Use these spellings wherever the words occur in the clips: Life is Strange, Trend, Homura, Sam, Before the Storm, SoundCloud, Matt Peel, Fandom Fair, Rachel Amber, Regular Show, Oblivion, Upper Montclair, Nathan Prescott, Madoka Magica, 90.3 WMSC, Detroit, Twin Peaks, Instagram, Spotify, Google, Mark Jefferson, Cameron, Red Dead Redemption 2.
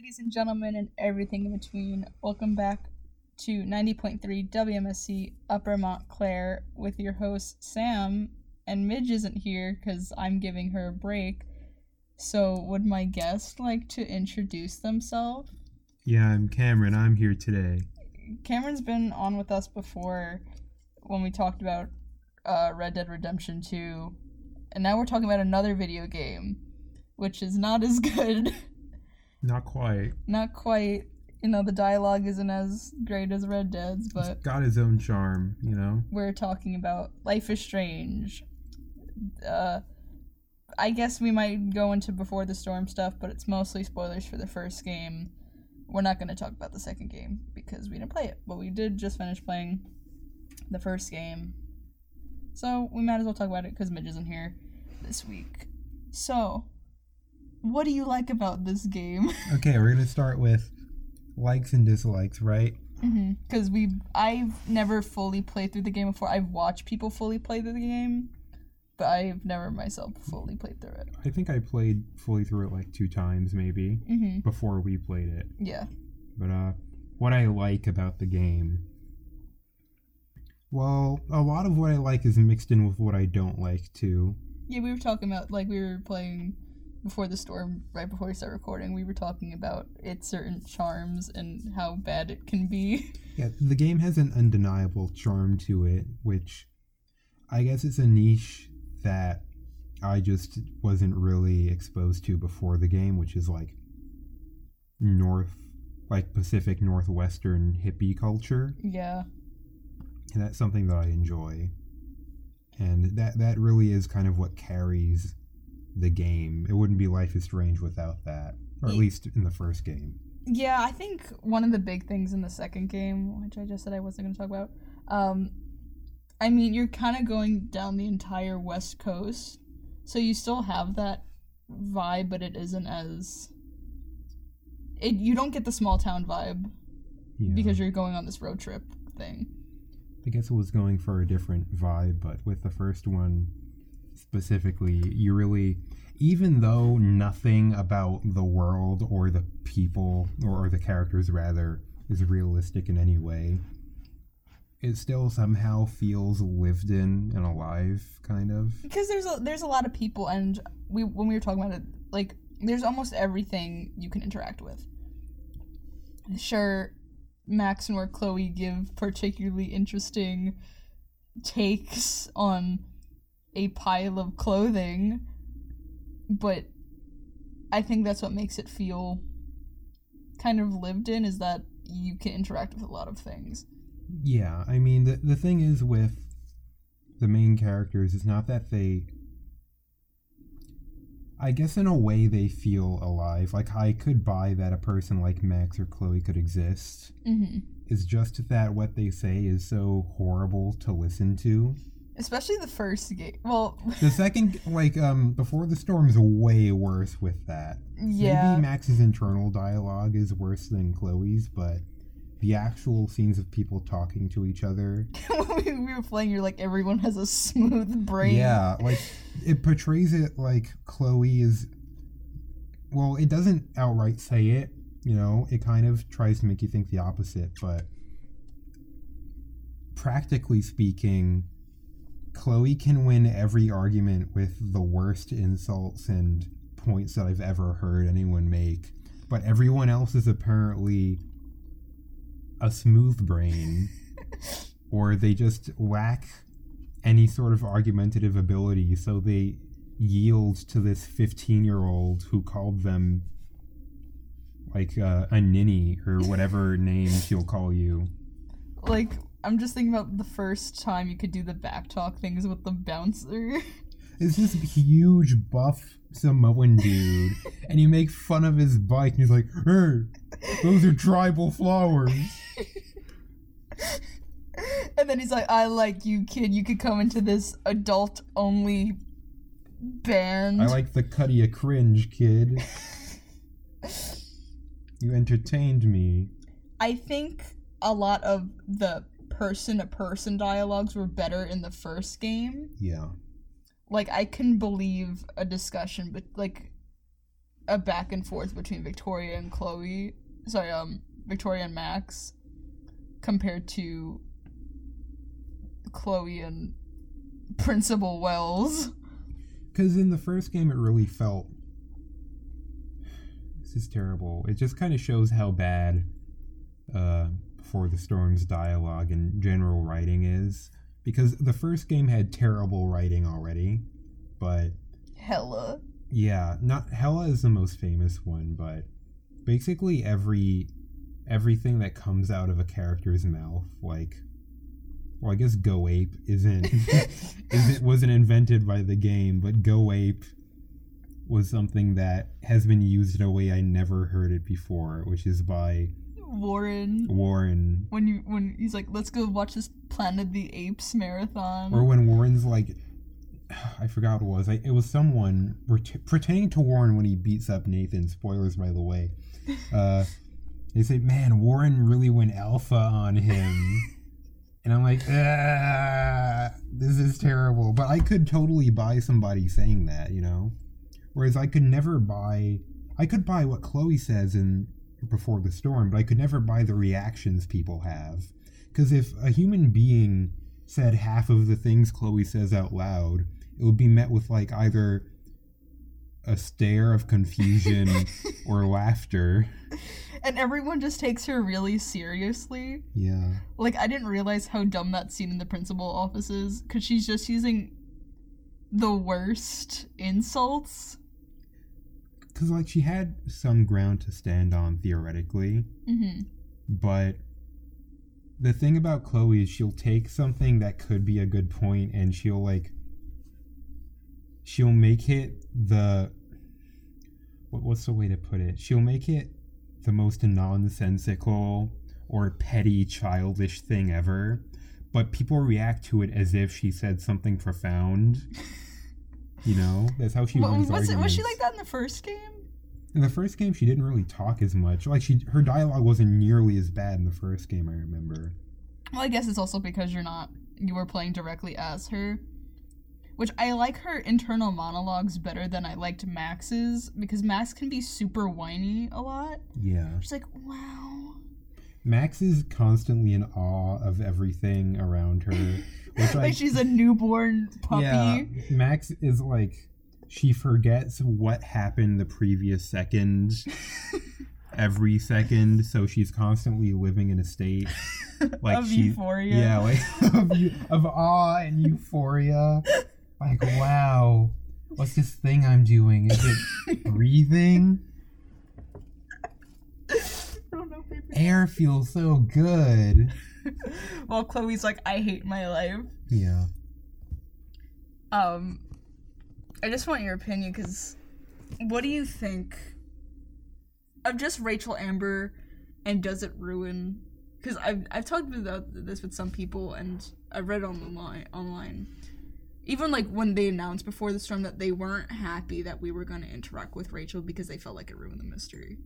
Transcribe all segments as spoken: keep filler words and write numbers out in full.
ladies and gentlemen, and everything in between. Welcome back to ninety point three W M S C Upper Montclair with your host, Sam. And Midge isn't here because I'm giving her a break. So would my guest like to introduce themselves? Yeah, I'm Cameron. I'm here today. Cameron's been on with us before when we talked about uh, Red Dead Redemption two. And now we're talking about another video game, which is not as good. Not quite. Not quite. You know, the dialogue isn't as great as Red Dead's, but... It's got its own charm, you know? We're talking about Life is Strange. Uh, I guess we might go into Before the Storm stuff, but it's mostly spoilers for the first game. We're not going to talk about the second game, because we didn't play it. But we did just finish playing the first game. So, we might as well talk about it, because Midge isn't here this week. So, what do you like about this game? Okay, we're going to start with... likes and dislikes, right? Mm-hmm. Because we, I've never fully played through the game before. I've watched people fully play through the game, but I've never myself fully played through it. I think I played fully through it like two times, maybe, mm-hmm. before we played it. Yeah. But uh, what I like about the game, well, a lot of what I like is mixed in with what I don't like too. Yeah, we were talking about like we were playing. Before the Storm, right before we start recording, we were talking about its certain charms and how bad it can be. Yeah, the game has an undeniable charm to it, which I guess it's a niche that I just wasn't really exposed to before the game, which is like North, like Pacific Northwestern hippie culture. Yeah. And that's something that I enjoy. And that that really is kind of what carries the game. It wouldn't be Life is Strange without that, or at least in the first game. Yeah, I think one of the big things in the second game, which I just said I wasn't going to talk about, um, I mean, you're kind of going down the entire West Coast, so you still have that vibe, but it isn't as... It, you don't get the small town vibe, yeah. Because you're going on this road trip thing. I guess it was going for a different vibe, but with the first one, specifically, you really, even though nothing about the world or the people or the characters rather is realistic in any way, it still somehow feels lived in and alive, kind of. Because there's a, there's a lot of people, and we when we were talking about it, like there's almost everything you can interact with. Sure, Max and or Chloe give particularly interesting takes on a pile of clothing, but I think that's what makes it feel kind of lived in, is that you can interact with a lot of things. Yeah, I mean, the the thing is with the main characters, it's not that they... I guess in a way they feel alive. Like, I could buy that a person like Max or Chloe could exist. Mm-hmm. It's just that what they say is so horrible to listen to. Especially the first game. Well, the second, like, um, Before the Storm is way worse with that. Yeah. Maybe Max's internal dialogue is worse than Chloe's, but the actual scenes of people talking to each other. When we were playing, you're like, everyone has a smooth brain. Yeah, like, it portrays it like Chloe is, well, it doesn't outright say it, you know, it kind of tries to make you think the opposite, but practically speaking, Chloe can win every argument with the worst insults and points that I've ever heard anyone make, but everyone else is apparently a smooth brain, or they just lack any sort of argumentative ability, so they yield to this fifteen-year-old who called them like uh, a ninny or whatever name she'll call you. Like... I'm just thinking about the first time you could do the backtalk things with the bouncer. It's this huge buff Samoan dude, and you make fun of his bike, and he's like, hey, those are tribal flowers. And then he's like, I like you, kid. You could come into this adult-only band. I like the cut of your cringe, kid. You entertained me. I think a lot of the... person-to-person dialogues were better in the first game. Yeah. Like, I couldn't believe a discussion, but, like, a back and forth between Victoria and Chloe. Sorry, um, Victoria and Max, compared to Chloe and Principal Wells. Because in the first game, it really felt... This is terrible. It just kind of shows how bad uh, Before the Storm's dialogue and general writing is. Because the first game had terrible writing already, but... Hella. Yeah, not Hella is the most famous one, but basically every everything that comes out of a character's mouth, like... Well, I guess Go Ape isn't, isn't wasn't invented by the game, but Go Ape was something that has been used in a way I never heard it before, which is by Warren. Warren. When you when he's like, let's go watch this Planet of the Apes marathon. Or when Warren's like, I forgot what it was. I, it was someone ret- pretending to Warren when he beats up Nathan. Spoilers, by the way. Uh, they say, man, Warren really went alpha on him. And I'm like, ah, this is terrible. But I could totally buy somebody saying that, you know? Whereas I could never buy... I could buy what Chloe says in Before the Storm, but I could never buy the reactions people have. Because if a human being said half of the things Chloe says out loud, it would be met with, like, either a stare of confusion or laughter. And everyone just takes her really seriously. Yeah. Like, I didn't realize how dumb that scene in the principal office is, because she's just using the worst insults. Because, like, she had some ground to stand on, theoretically. Mm-hmm. But the thing about Chloe is she'll take something that could be a good point, and she'll, like, she'll make it the... What, what's the way to put it? She'll make it the most nonsensical or petty childish thing ever, but people react to it as if she said something profound. You know, that's how she wins arguments. Was she like that in the first game? In the first game, she didn't really talk as much. Like she, her dialogue wasn't nearly as bad in the first game. I remember. Well, I guess it's also because you're not you were playing directly as her, which I like her internal monologues better than I liked Max's, because Max can be super whiny a lot. Yeah. She's like, wow. Max is constantly in awe of everything around her. Which like I, she's a newborn puppy. Yeah, Max is like, she forgets what happened the previous second, every second, so she's constantly living in a state like of she, euphoria. Yeah, like of, of awe and euphoria. Like, wow, what's this thing I'm doing? Is it breathing? I don't know, baby. Air feels so good. Well, Chloe's like, I hate my life. Yeah. Um, I just want your opinion, because what do you think of just Rachel Amber, and does it ruin... Because I've, I've talked about this with some people, and I read it online online. Even, like, when they announced Before the Storm that they weren't happy that we were going to interact with Rachel because they felt like it ruined the mystery.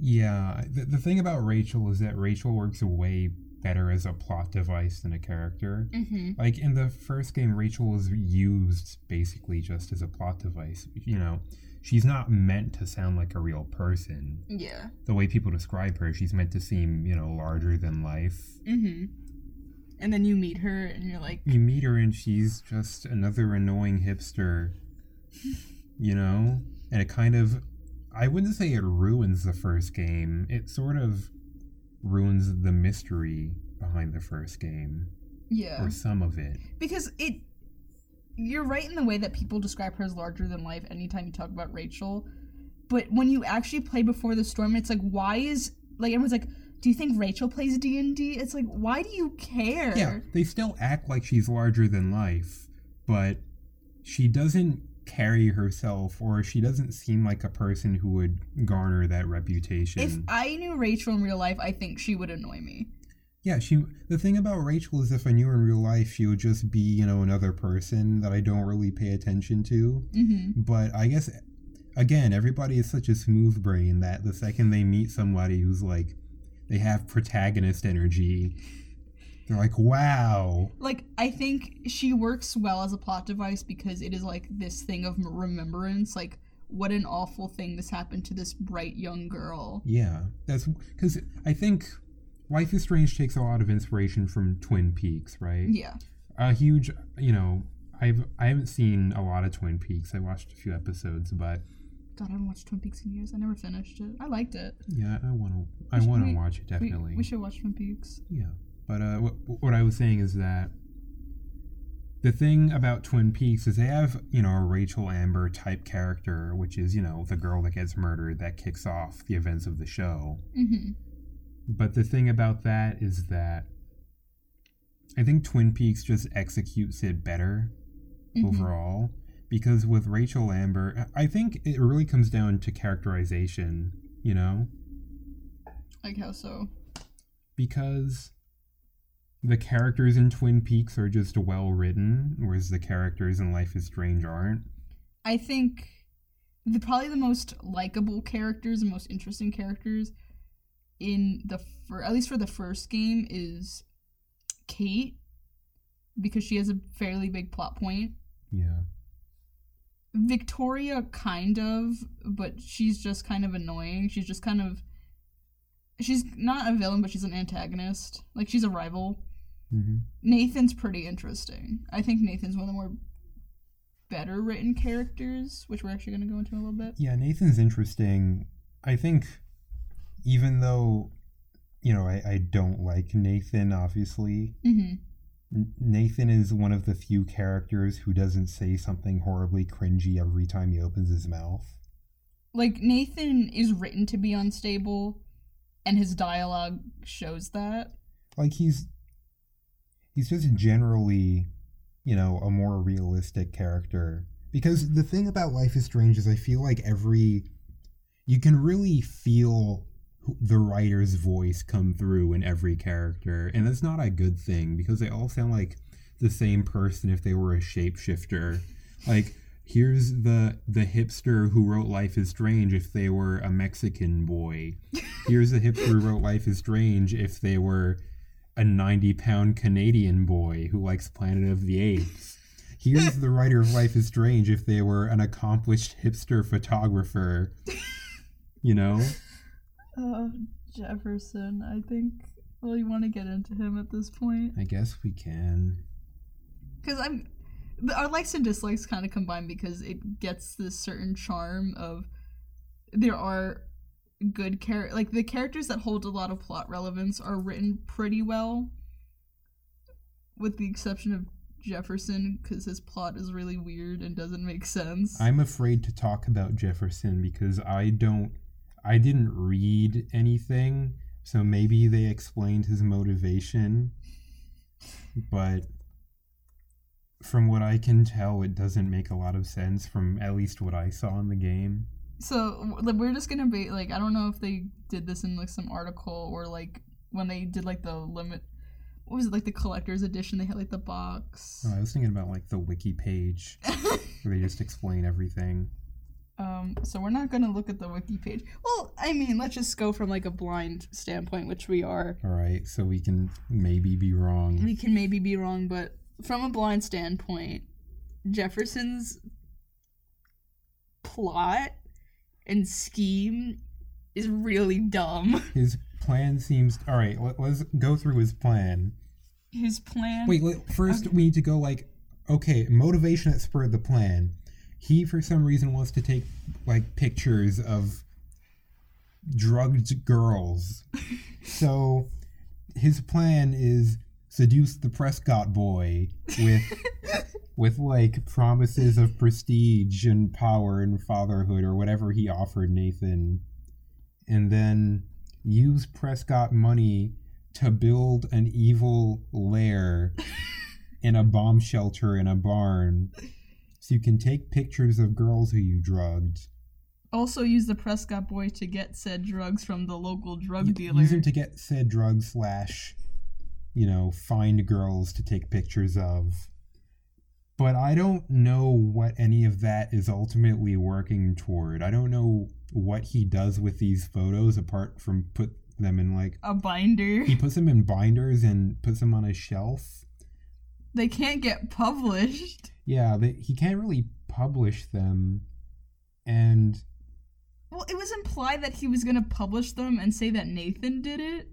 Yeah. The, the thing about Rachel is that Rachel works way better as a plot device than a character. Mm-hmm. Like, in the first game, Rachel was used basically just as a plot device. You know, she's not meant to sound like a real person. Yeah. The way people describe her, she's meant to seem, you know, larger than life. Mm-hmm. And then you meet her, and you're like... You meet her, and she's just another annoying hipster, you know? And it kind of... I wouldn't say it ruins the first game. It sort of ruins the mystery behind the first game. Yeah. Or some of it. Because it... You're right in the way that people describe her as larger than life anytime you talk about Rachel. But when you actually play Before the Storm, it's like, why is... Like, everyone's like... Do you think Rachel plays D and D? It's like, why do you care? Yeah, they still act like she's larger than life, but she doesn't carry herself, or she doesn't seem like a person who would garner that reputation. If I knew Rachel in real life, I think she would annoy me. Yeah, she. The thing about Rachel is if I knew her in real life, she would just be, you know, another person that I don't really pay attention to. Mm-hmm. But I guess, again, everybody is such a smooth brain that the second they meet somebody who's like, they have protagonist energy. They're like, wow. Like, I think she works well as a plot device because it is, like, this thing of remembrance. Like, what an awful thing this happened to this bright young girl. Yeah, that's because I think Life is Strange takes a lot of inspiration from Twin Peaks, right? Yeah. A huge, you know, I've I haven't seen a lot of Twin Peaks. I watched a few episodes, but God, I haven't watched Twin Peaks in years. I never finished it. I liked it. Yeah, I want to. I want to watch it definitely. We, we should watch Twin Peaks. Yeah, but uh, what what I was saying is that. The thing about Twin Peaks is they have, you know, a Rachel Amber type character, which is, you know, the girl that gets murdered that kicks off the events of the show. Mm-hmm. But the thing about that is that I think Twin Peaks just executes it better mm-hmm. overall. Because with Rachel Amber, I think it really comes down to characterization, you know? Like how so? Because... the characters in Twin Peaks are just well-written, whereas the characters in Life is Strange aren't. I think the probably the most likable characters, and most interesting characters, in the fir- at least for the first game, is Kate, because she has a fairly big plot point. Yeah. Victoria, kind of, but she's just kind of annoying. She's just kind of... she's not a villain, but she's an antagonist. Like, she's a rival. Mm-hmm. Nathan's pretty interesting. I think Nathan's one of the more better written characters, which we're actually going to go into in a little bit. Yeah, Nathan's interesting. I think even though, you know, I, I don't like Nathan, obviously, mm-hmm. N- Nathan is one of the few characters who doesn't say something horribly cringy every time he opens his mouth. Like, Nathan is written to be unstable, and his dialogue shows that. Like, he's... he's just generally, you know, a more realistic character. Because the thing about Life is Strange is I feel like every... you can really feel the writer's voice come through in every character. And that's not a good thing, because they all sound like the same person if they were a shapeshifter. Like, here's the, the hipster who wrote Life is Strange if they were a Mexican boy. Here's the hipster who wrote Life is Strange if they were a ninety-pound Canadian boy who likes Planet of the Apes. Here's the writer of Life is Strange if they were an accomplished hipster photographer. You know? Oh, Jefferson, I think... well, you want to get into him at this point? I guess we can. Because I'm... but our likes and dislikes kind of combine because it gets this certain charm of there are good characters. Like, the characters that hold a lot of plot relevance are written pretty well, with the exception of Jefferson, because his plot is really weird and doesn't make sense. I'm afraid to talk about Jefferson because I don't... I didn't read anything, so maybe they explained his motivation, but... from what I can tell, it doesn't make a lot of sense from at least what I saw in the game. So we're just going to be, like, I don't know if they did this in, like, some article or, like, when they did, like, the limit, what was it, like, the collector's edition, they had, like, the box. Oh, I was thinking about, like, the wiki page where they just explain everything. Um, so we're not going to look at the wiki page. Well, I mean, let's just go from, like, a blind standpoint, which we are. All right, so we can maybe be wrong. We can maybe be wrong, but... from a blind standpoint, Jefferson's plot and scheme is really dumb. His plan seems... all right, let, let's go through his plan. His plan... Wait, let, first okay. we need to go, like, okay, motivation that spurred the plan. He, for some reason, wants to take, like, pictures of drugged girls. So his plan is... seduce the Prescott boy with, with like, promises of prestige and power and fatherhood or whatever he offered Nathan. And then use Prescott money to build an evil lair in a bomb shelter in a barn so you can take pictures of girls who you drugged. Also use the Prescott boy to get said drugs from the local drug y- dealer. Use him to get said drugs slash... you know, find girls to take pictures of. But I don't know what any of that is ultimately working toward. I don't know what he does with these photos apart from put them in, like... a binder. He puts them in binders and puts them on a shelf. They can't get published. Yeah, they, he can't really publish them. and... Well, it was implied that he was going to publish them and say that Nathan did it.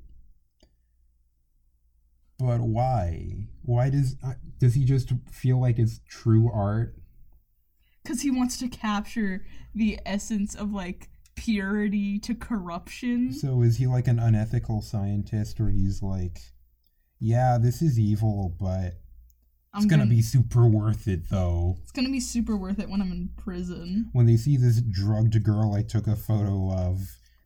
But why? Why does... Uh, does he just feel like it's true art? Because he wants to capture the essence of, like, purity to corruption. So is he, like, an unethical scientist, or he's like, yeah, this is evil, but... It's gonna, gonna be super worth it, though. It's gonna be super worth it when I'm in prison. When they see this drugged girl I took a photo of,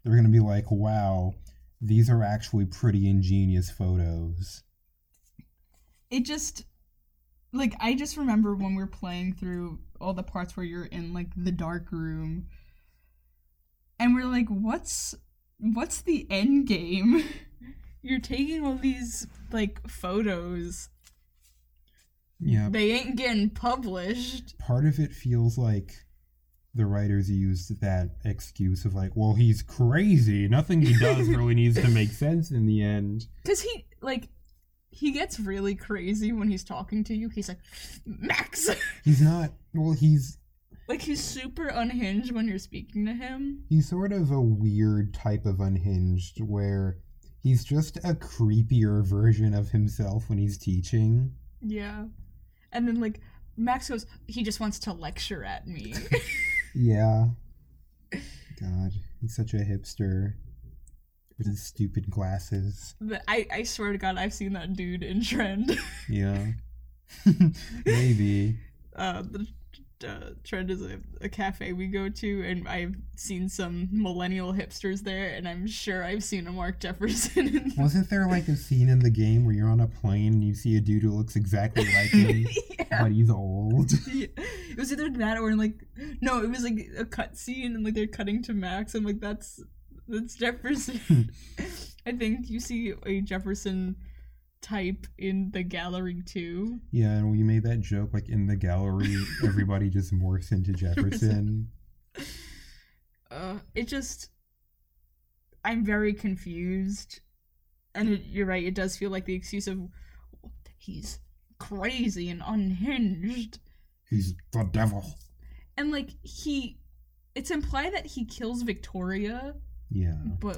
they're gonna be like, wow, these are actually pretty ingenious photos. It just... Like, I just remember when we were playing through all the parts where you're in, like, the dark room. And we're like, what's... What's the end game? You're taking all these, like, photos... Yeah. They ain't getting published. Part of it feels like the writers used that excuse of like, well, he's crazy. Nothing he does really needs to make sense in the end. Because he, like, he gets really crazy when he's talking to you. He's like, Max! He's not, well, he's... Like, he's super unhinged when you're speaking to him. He's sort of a weird type of unhinged where he's just a creepier version of himself when he's teaching. Yeah. And then, like, Max goes, he just wants to lecture at me. Yeah. God, he's such a hipster with his stupid glasses. But I, I swear to God, I've seen that dude in Trend. Yeah. Maybe. Uh, the uh, Trend is a, a cafe we go to, and I've seen some millennial hipsters there, and I'm sure I've seen a Mark Jefferson. In Wasn't there, like, a scene in the game where you're on a plane and you see a dude who looks exactly like him? Yeah. But he's old. Yeah. It was either that or in like no, it was like a cut scene and like they're cutting to Max. I'm like, that's that's Jefferson. I think you see a Jefferson type in the gallery too. Yeah, and we made that joke like in the gallery, everybody just morphs into Jefferson. Uh, it just I'm very confused, and it, you're right. It does feel like the excuse of he's. Crazy and unhinged. He's the devil. And like he it's implied that he kills Victoria. Yeah. But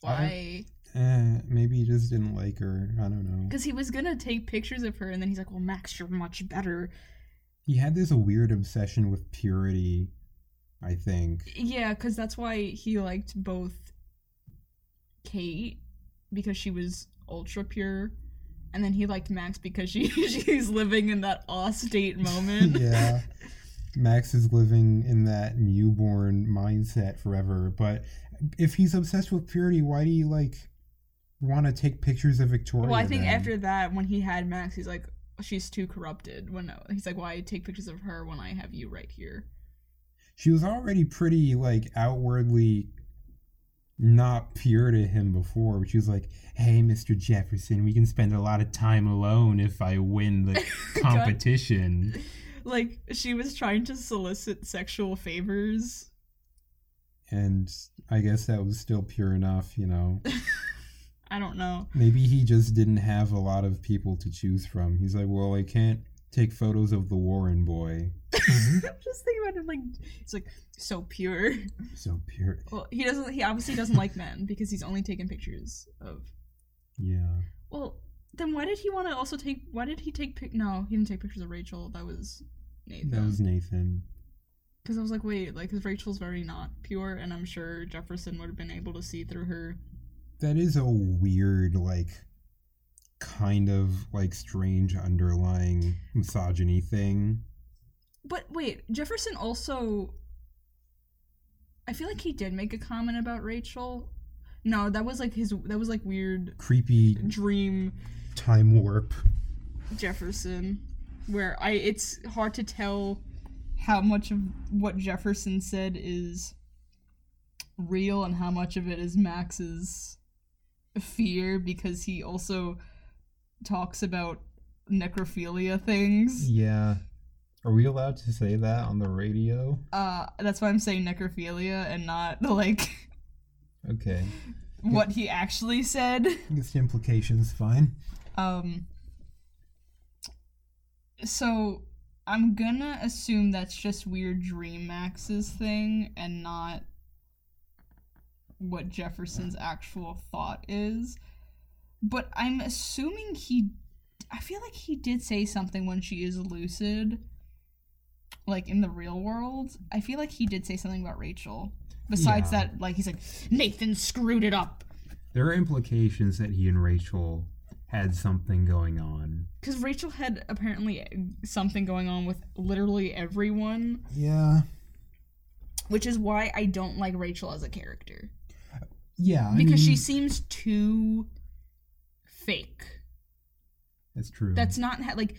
why? I, uh, maybe he just didn't like her. I don't know. Because he was gonna take pictures of her and then he's like, well, Max, you're much better. He had this weird obsession with purity, I think. Yeah, because that's why he liked both Kate, because she was ultra pure. And then he liked Max because she she's living in that awe state moment. Yeah. Max is living in that newborn mindset forever. But if he's obsessed with purity, why do you, like, want to take pictures of Victoria? Well, I think then? After that, when he had Max, he's like, she's too corrupted. When he's like, why take pictures of her when I have you right here? She was already pretty, like, outwardly not pure to him before, but she was like, hey, Mister Jefferson, we can spend a lot of time alone if I win the competition. Like, she was trying to solicit sexual favors. And I guess that was still pure enough, you know. I don't know. Maybe he just didn't have a lot of people to choose from. He's like, well, I can't take photos of the Warren boy. I'm just thinking about him, like, it's like, so pure. So pure. Well, he doesn't, he obviously doesn't like men because he's only taken pictures of. Yeah. Well, then why did he want to also take, why did he take, pic- no, he didn't take pictures of Rachel. That was Nathan. That was Nathan. Because I was like, wait, like, because Rachel's very not pure, and I'm sure Jefferson would have been able to see through her. That is a weird, like, kind of, like, strange underlying misogyny thing. But wait, Jefferson also, I feel like he did make a comment about Rachel. No, that was like his, that was like weird, creepy dream time warp Jefferson, where I, it's hard to tell how much of what Jefferson said is real and how much of it is Max's fear, because he also talks about necrophilia things. Yeah. Are we allowed to say that on the radio? Uh, that's why I'm saying necrophilia and not, like, okay, what he actually said. I guess the implication's fine. Um, so I'm gonna assume that's just weird Dream Max's thing and not what Jefferson's actual thought is. But I'm assuming he... I feel like he did say something when she is lucid, like, in the real world. I feel like he did say something about Rachel. Besides yeah. that, like, he's like, Nathan screwed it up. There are implications that he and Rachel had something going on. Because Rachel had apparently something going on with literally everyone. Yeah. Which is why I don't like Rachel as a character. Yeah. I because mean... she seems too fake. That's true. That's not, ha- like,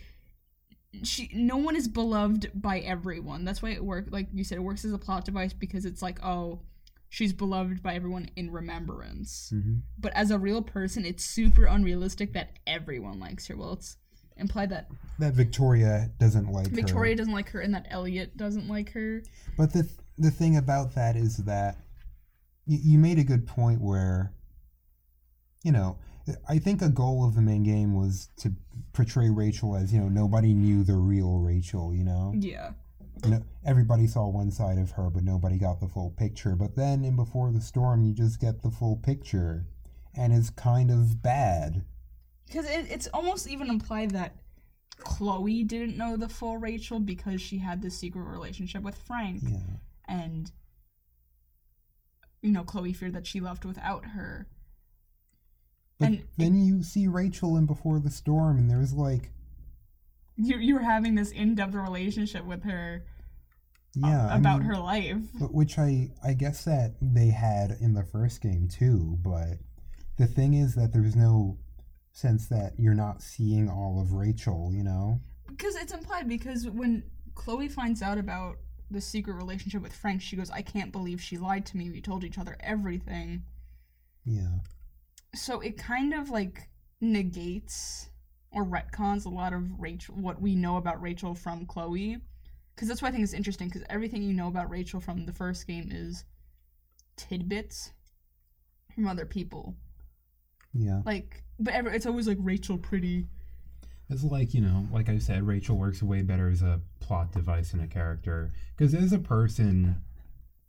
she. No one is beloved by everyone. That's why it works, like you said, it works as a plot device because it's like, oh, she's beloved by everyone in remembrance. Mm-hmm. But as a real person, it's super unrealistic that everyone likes her. Well, it's implied that... That Victoria doesn't like Victoria her. Victoria doesn't like her and that Elliot doesn't like her. But the, th- the thing about that is that y- you made a good point where, you know... I think a goal of the main game was to portray Rachel as, you know, nobody knew the real Rachel, you know? Yeah. You know, everybody saw one side of her, but nobody got the full picture. But then in Before the Storm, you just get the full picture, and it's kind of bad. Because it, it's almost even implied that Chloe didn't know the full Rachel because she had this secret relationship with Frank. Yeah. And, you know, Chloe feared that she left without her. But and then it, you see Rachel in Before the Storm, and there's like... You, you're having this in-depth relationship with her yeah, um, about I mean, her life. But which I, I guess that they had in the first game, too. But the thing is that there's no sense that you're not seeing all of Rachel, you know? Because it's implied, because when Chloe finds out about the secret relationship with Frank, she goes, I can't believe she lied to me. We told each other everything. Yeah. So it kind of, like, negates or retcons a lot of Rachel, what we know about Rachel from Chloe. Because that's why I think it's interesting, because everything you know about Rachel from the first game is tidbits from other people. Yeah. Like, but ever, it's always, like, Rachel pretty. It's like, you know, like I said, Rachel works way better as a plot device than a character. Because as a person...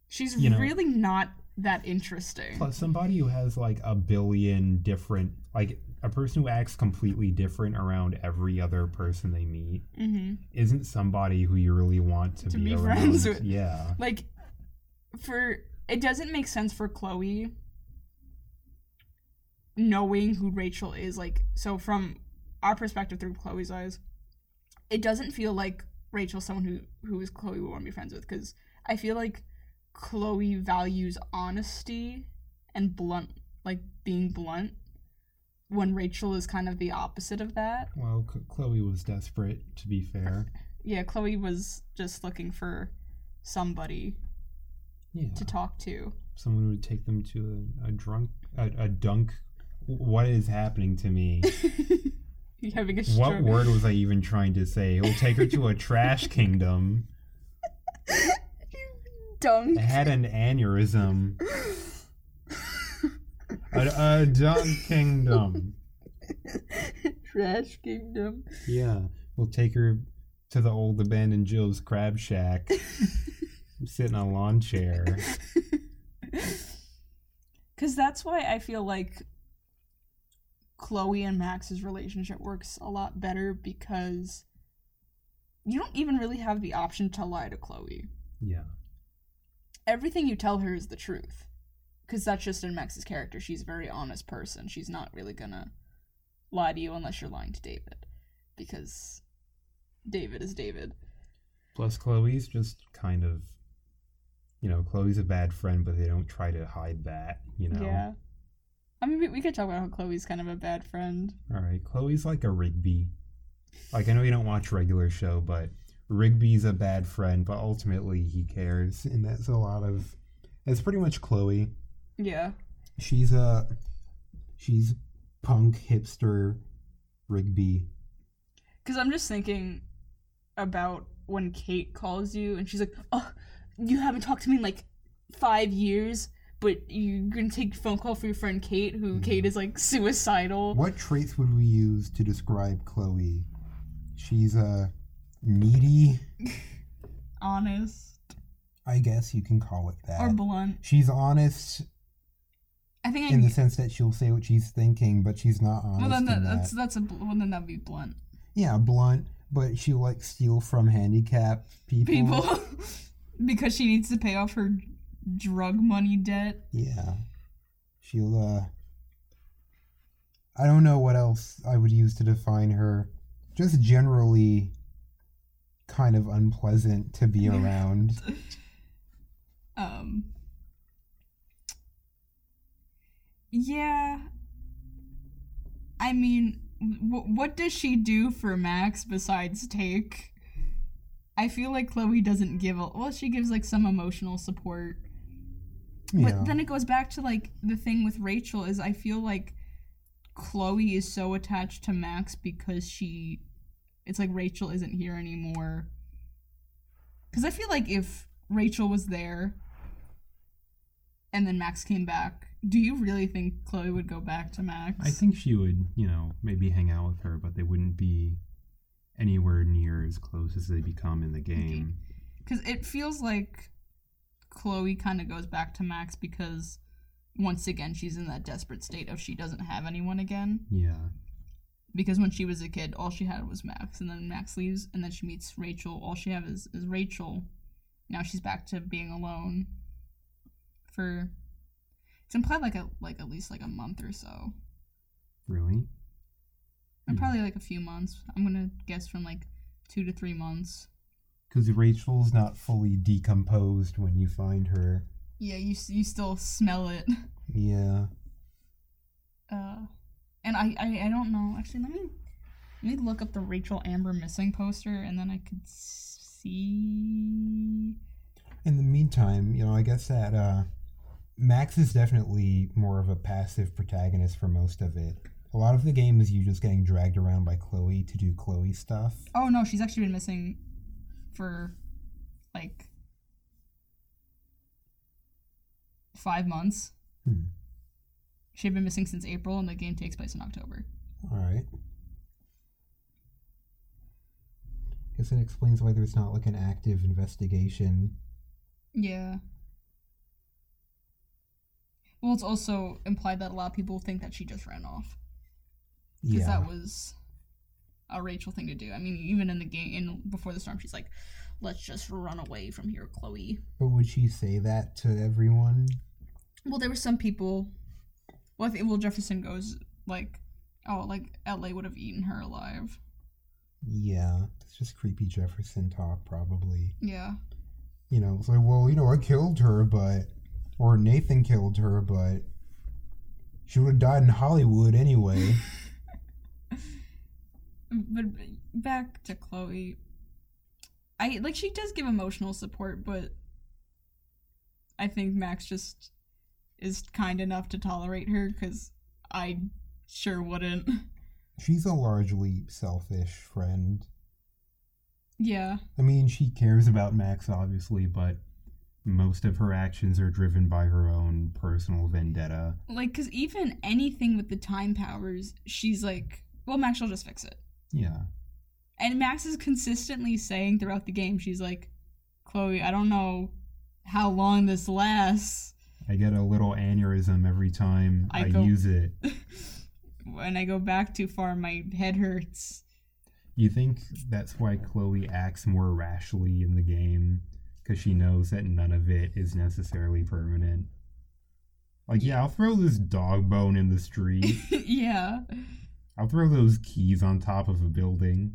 She's you know, really not... that interesting. Plus, somebody who has, like, a billion different... Like, a person who acts completely different around every other person they meet mm-hmm. isn't somebody who you really want to, to be, be around. Friends with. Yeah. Like, for... It doesn't make sense for Chloe knowing who Rachel is. Like, so from our perspective through Chloe's eyes, it doesn't feel like Rachel's someone who, who is Chloe would want to be friends with, because I feel like Chloe values honesty and blunt, like being blunt, when Rachel is kind of the opposite of that. Well, C- Chloe was desperate, to be fair. Yeah, Chloe was just looking for somebody yeah. to talk to. Someone who would take them to a, a drunk, a, a dunk. What is happening to me? You're having a stroke. What word was I even trying to say? It will take her to a trash kingdom. Dunk. I had an aneurysm. a, a dunk kingdom. Trash kingdom. Yeah. We'll take her to the old abandoned Jill's crab shack. Sit in a lawn chair. Because that's why I feel like Chloe and Max's relationship works a lot better, because you don't even really have the option to lie to Chloe. Yeah. Everything you tell her is the truth, because that's just in Max's character. She's a very honest person. She's not really gonna lie to you unless you're lying to David, because David is David. Plus, Chloe's just kind of, you know, Chloe's a bad friend, but they don't try to hide that, you know? Yeah. I mean, we, we could talk about how Chloe's kind of a bad friend. All right, Chloe's like a Rigby. Like, I know you don't watch Regular Show, but... Rigby's a bad friend, but ultimately he cares, and that's a lot of... That's pretty much Chloe. Yeah. She's a... She's punk, hipster, Rigby. Because I'm just thinking about when Kate calls you, and she's like, oh, you haven't talked to me in, like, five years, but you're going to take a phone call for your friend Kate, who mm-hmm. Kate is, like, suicidal. What traits would we use to describe Chloe? She's a... needy, I guess you can call it that. Or blunt. She's honest. I think I in the sense that she'll say what she's thinking, but she's not honest. Well, then that, in that. that's that's a well, then that'd be blunt. Yeah, blunt. But she like steal from handicapped people. People, because she needs to pay off her drug money debt. Yeah, she'll. Uh, I don't know what else I would use to define her. Just generally, kind of unpleasant to be around. um. Yeah. I mean, w- what does she do for Max besides take? I feel like Chloe doesn't give a... Well, she gives, like, some emotional support. Yeah. But then it goes back to, like, the thing with Rachel is I feel like Chloe is so attached to Max because she... It's like Rachel isn't here anymore. Because I feel like if Rachel was there and then Max came back, do you really think Chloe would go back to Max? I think she would, you know, maybe hang out with her, but they wouldn't be anywhere near as close as they become in the game. Because it feels like Chloe kind of goes back to Max because, once again, she's in that desperate state of she doesn't have anyone again. Yeah. Because when she was a kid, all she had was Max, and then Max leaves, and then she meets Rachel. All she has is, is Rachel. Now she's back to being alone for... It's implied like a like at least like a month or so. Really? And yeah. Probably like a few months. I'm gonna guess from like two to three months. Because Rachel's not fully decomposed when you find her. Yeah, you you still smell it. Yeah. Uh, and I, I, I don't know. Actually, let me let me look up the Rachel Amber missing poster, and then I could see. In the meantime, you know, I guess that uh. Max is definitely more of a passive protagonist for most of it. A lot of the game is you just getting dragged around by Chloe to do Chloe stuff. Oh, no, she's actually been missing for, like, five months. Hmm. She'd been missing since April, and the game takes place in October. All right. Guess that explains why there's not, like, an active investigation. Yeah. Well, it's also implied that a lot of people think that she just ran off. Because yeah. That was a Rachel thing to do. I mean, even in the game, in Before the Storm, she's like, let's just run away from here, Chloe. But would she say that to everyone? Well, there were some people... Well, I think, well Jefferson goes, like, oh, like, L A would have eaten her alive. Yeah, it's just creepy Jefferson talk, probably. Yeah. You know, it's like, well, you know, I killed her, but... Or Nathan killed her, but she would have died in Hollywood anyway. But back to Chloe. I like she does give emotional support, but I think Max just is kind enough to tolerate her because I sure wouldn't. She's a largely selfish friend. Yeah. I mean, she cares about Max, obviously, but... Most of her actions are driven by her own personal vendetta. Like, because even anything with the time powers, she's like, well, Max will just fix it. Yeah. And Max is consistently saying throughout the game, she's like, Chloe, I don't know how long this lasts. I get a little aneurysm every time I, I go- use it. When I go back too far, my head hurts. You think that's why Chloe acts more rashly in the game? Because she knows that none of it is necessarily permanent. Like, yeah, I'll throw this dog bone in the street. Yeah. I'll throw those keys on top of a building.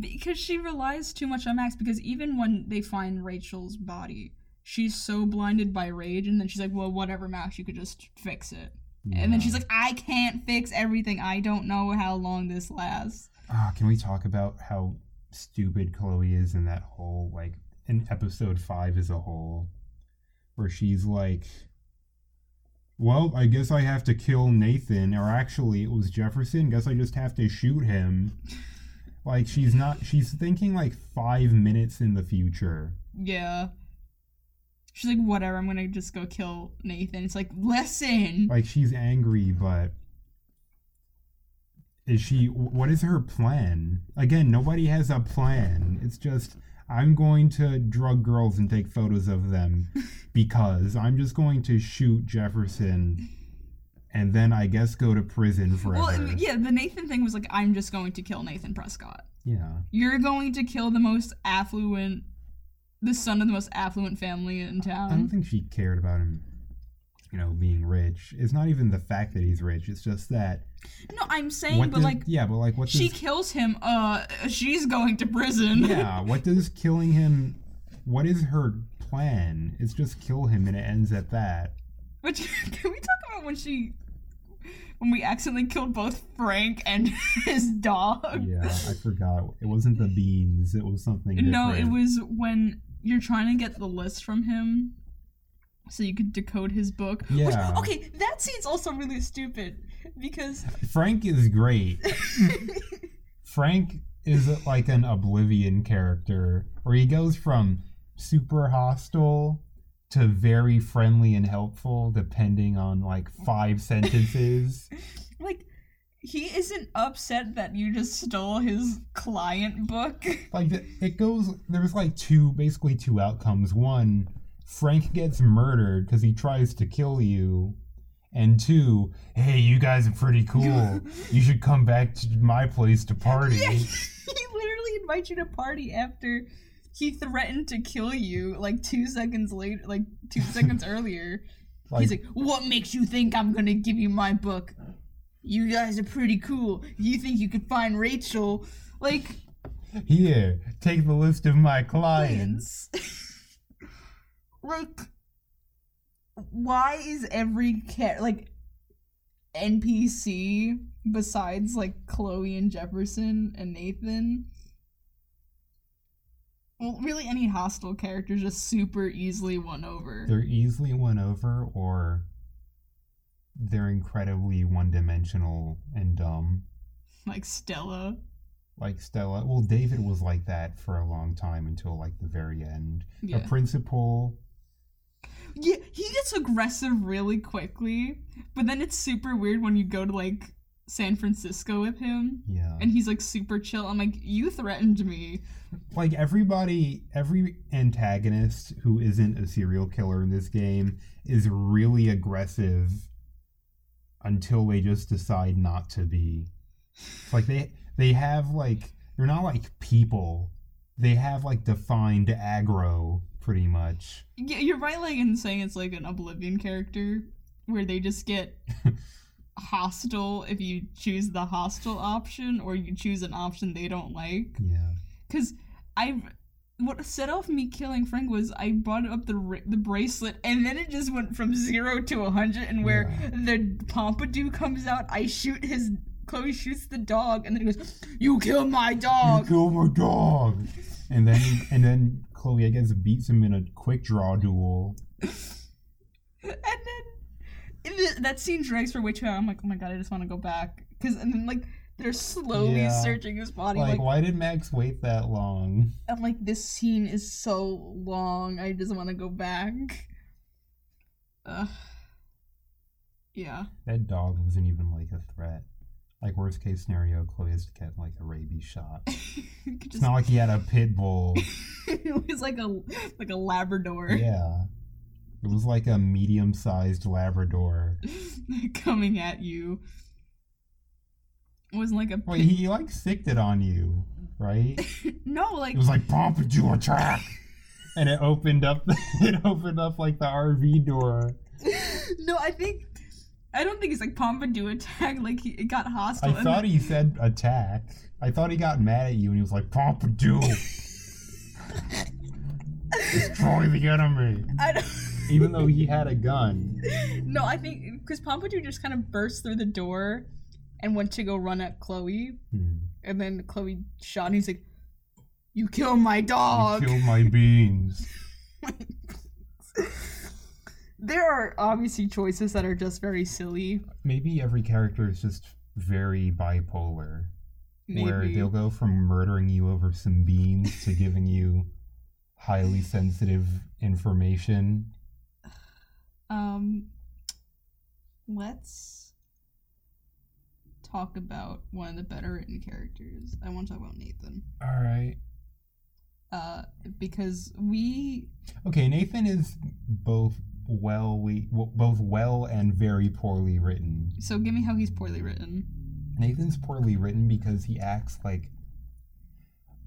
Because she relies too much on Max, because even when they find Rachel's body, she's so blinded by rage, and then she's like, well, whatever, Max, you could just fix it. Yeah. And then she's like, I can't fix everything. I don't know how long this lasts. Ah, can we talk about how stupid Chloe is in that whole, like, in episode five as a whole, where she's like, well, I guess I have to kill Nathan, or actually it was Jefferson, guess I just have to shoot him. Like, she's not, she's thinking like five minutes in the future. Yeah. She's like, whatever, I'm gonna just go kill Nathan. It's like, listen! Like, she's angry, but is she, what is her plan? Again, nobody has a plan. It's just... I'm going to drug girls and take photos of them because I'm just going to shoot Jefferson and then I guess go to prison forever. Well, yeah, the Nathan thing was like, I'm just going to kill Nathan Prescott. Yeah. You're going to kill the most affluent, the son of the most affluent family in town. I don't think she cared about him, you know, being rich. It's not even the fact that he's rich. It's just that... No, I'm saying, what but does, like... Yeah, but like, what She does, kills him, uh, she's going to prison. Yeah, what does killing him... What is her plan? It's just kill him and it ends at that. Which, can we talk about when she... When we accidentally killed both Frank and his dog? Yeah, I forgot. It wasn't the beans. It was something different. No, it was when you're trying to get the list from him so you could decode his book. Yeah. Which, okay, that scene's also really stupid because... Frank is great. Frank is like an Oblivion character where he goes from super hostile to very friendly and helpful depending on like five sentences. Like, he isn't upset that you just stole his client book. Like, it goes... There's like two, basically two outcomes. One... Frank gets murdered because he tries to kill you, and two, hey, you guys are pretty cool. You should come back to my place to party. Yeah, he, he literally invites you to party after he threatened to kill you like two seconds later, like two seconds earlier. Like, he's like, "What makes you think I'm gonna give you my book? You guys are pretty cool. You think you could find Rachel? Like, here, take the list of my clients." Like, why is every car- like N P C besides like Chloe and Jefferson and Nathan? Well, really, any hostile character is just super easily won over. They're easily won over, or they're incredibly one-dimensional and dumb. Like Stella. Like Stella. Well, David was like that for a long time until like the very end. Yeah. The principal. Yeah, he gets aggressive really quickly, but then it's super weird when you go to, like, San Francisco with him. Yeah. And he's, like, super chill. I'm like, you threatened me. Like, everybody, every antagonist who isn't a serial killer in this game is really aggressive until they just decide not to be. It's like, they, they have, like, they're not, like, people. They have, like, defined aggro. Pretty much. Yeah, you're right, like, in saying it's like an Oblivion character where they just get hostile if you choose the hostile option or you choose an option they don't like. Yeah. Because I... What set off me killing Frank was I brought up the the bracelet and then it just went from zero to a hundred and where yeah. the Pompadour comes out, I shoot his... Chloe shoots the dog and then he goes, "You killed my dog! You killed my dog!" And then... And then Chloe, I guess, beats him in a quick draw duel. And then the, that scene drags for way too long. I'm like, oh my god, I just want to go back. Cause, and then, like, they're slowly yeah. searching his body. Like, like, why did Max wait that long? I'm like, this scene is so long. I just want to go back. Ugh. Yeah. That dog wasn't even, like, a threat. Like, worst case scenario, Chloe has to get, like, a rabies shot. It's just... not like he had a pit bull. It was like a like a Labrador. Yeah. It was like a medium-sized Labrador. Coming at you. It wasn't like a pit... Wait, he, like, sicked it on you, right? No, like... It was like, Pompadour trap! And it opened up, it opened up, like, the R V door. No, I think... I don't think it's like Pompadour attack, like he, it got hostile. I thought then... he said attack. I thought he got mad at you and he was like, Pompadour! Destroy the enemy! I don't... Even though he had a gun. No, I think, because Pompadour just kind of burst through the door and went to go run at Chloe. Hmm. And then Chloe shot and he's like, "You killed my dog! You killed my beans." There are obviously choices that are just very silly. Maybe every character is just very bipolar. Maybe. Where they'll go from murdering you over some beans to giving you highly sensitive information. Um, let's talk about one of the better written characters. I want to talk about Nathan. All right. uh, because we... Okay, Nathan is both well, we, both well and very poorly written. So give me how he's poorly written. Nathan's poorly written because he acts like...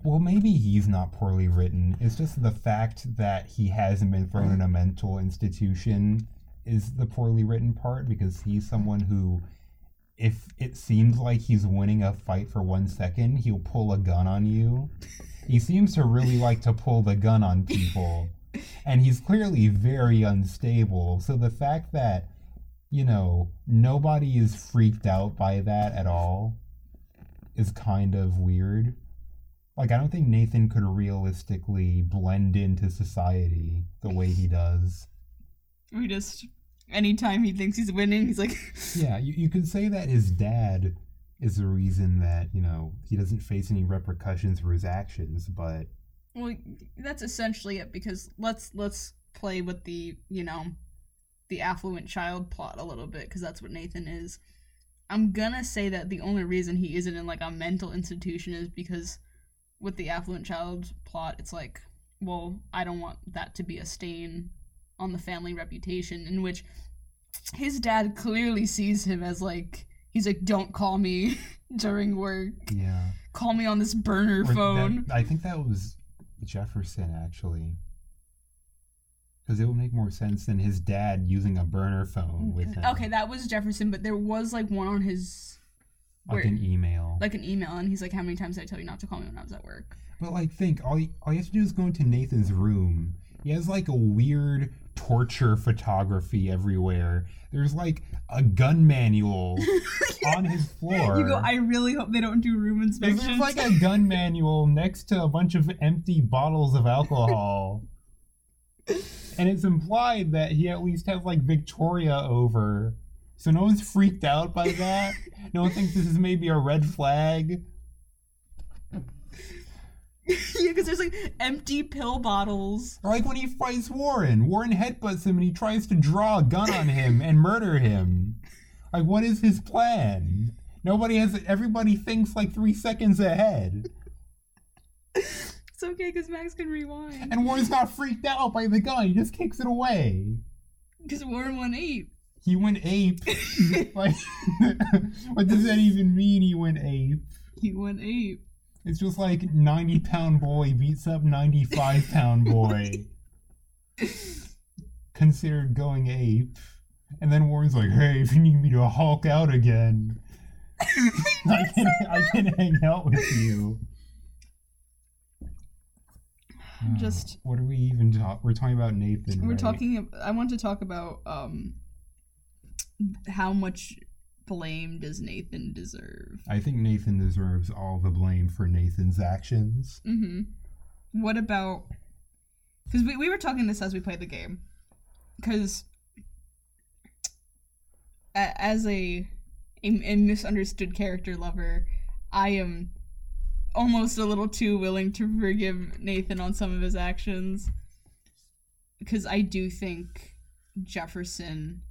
Well, maybe he's not poorly written. It's just the fact that he hasn't been thrown in a mental institution is the poorly written part, because he's someone who, if it seems like he's winning a fight for one second, he'll pull a gun on you. He seems to really like to pull the gun on people. And he's clearly very unstable. So the fact that, you know, nobody is freaked out by that at all is kind of weird. Like, I don't think Nathan could realistically blend into society the way he does. We just, anytime he thinks he's winning, he's like... Yeah, you, you could say that his dad is the reason that, you know, he doesn't face any repercussions for his actions, but... Well, that's essentially it, because let's let's play with the, you know, the affluent child plot a little bit, because that's what Nathan is. I'm gonna say that the only reason he isn't in, like, a mental institution is because... with the affluent child plot, it's like, well, I don't want that to be a stain on the family reputation, in which his dad clearly sees him as, like, he's like, don't call me during work. Yeah. Call me on this burner or phone. That, I think that was Jefferson, actually. Because it would make more sense than his dad using a burner phone with him. Okay, that was Jefferson, but there was, like, one on his... Where, like an email. Like an email, and he's like, how many times did I tell you not to call me when I was at work? But, like, think, all you, all you have to do is go into Nathan's room. He has, like, a weird torture photography everywhere. There's, like, a gun manual on his floor. You go, I really hope they don't do room inspections. There's, like, a gun manual next to a bunch of empty bottles of alcohol. And it's implied that he at least has, like, Victoria over... So no one's freaked out by that. No one thinks this is maybe a red flag. Yeah, because there's, like, empty pill bottles. Or, like, when he fights Warren. Warren headbutts him and he tries to draw a gun on him and murder him. Like, what is his plan? Nobody has... Everybody thinks, like, three seconds ahead. It's okay, because Max can rewind. And Warren's not freaked out by the gun. He just kicks it away. Because Warren won eight. He went ape. Like, what does that even mean, he went ape? He went ape. It's just like ninety-pound boy beats up ninety-five-pound boy. Considered going ape. And then Warren's like, hey, if you need me to Hulk out again, I can I can hang out with you. Just uh, What are we even talking? We're talking about Nathan, We're right? talking... I want to talk about... um. How much blame does Nathan deserve? I think Nathan deserves all the blame for Nathan's actions. Mm-hmm. What about... Because we, we were talking this as we played the game. Because as a, a, a misunderstood character lover, I am almost a little too willing to forgive Nathan on some of his actions. Because I do think Jefferson...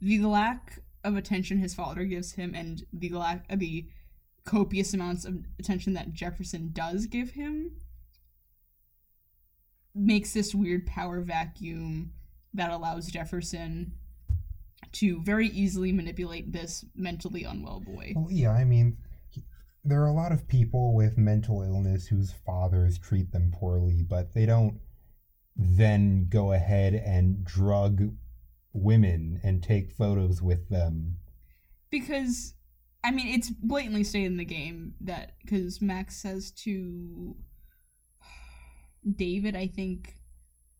The lack of attention his father gives him, and the lack, uh, the copious amounts of attention that Jefferson does give him, makes this weird power vacuum that allows Jefferson to very easily manipulate this mentally unwell boy. Well, yeah, I mean, there are a lot of people with mental illness whose fathers treat them poorly, but they don't then go ahead and drug women and take photos with them, because I mean it's blatantly stated in the game that, because Max says to David, I think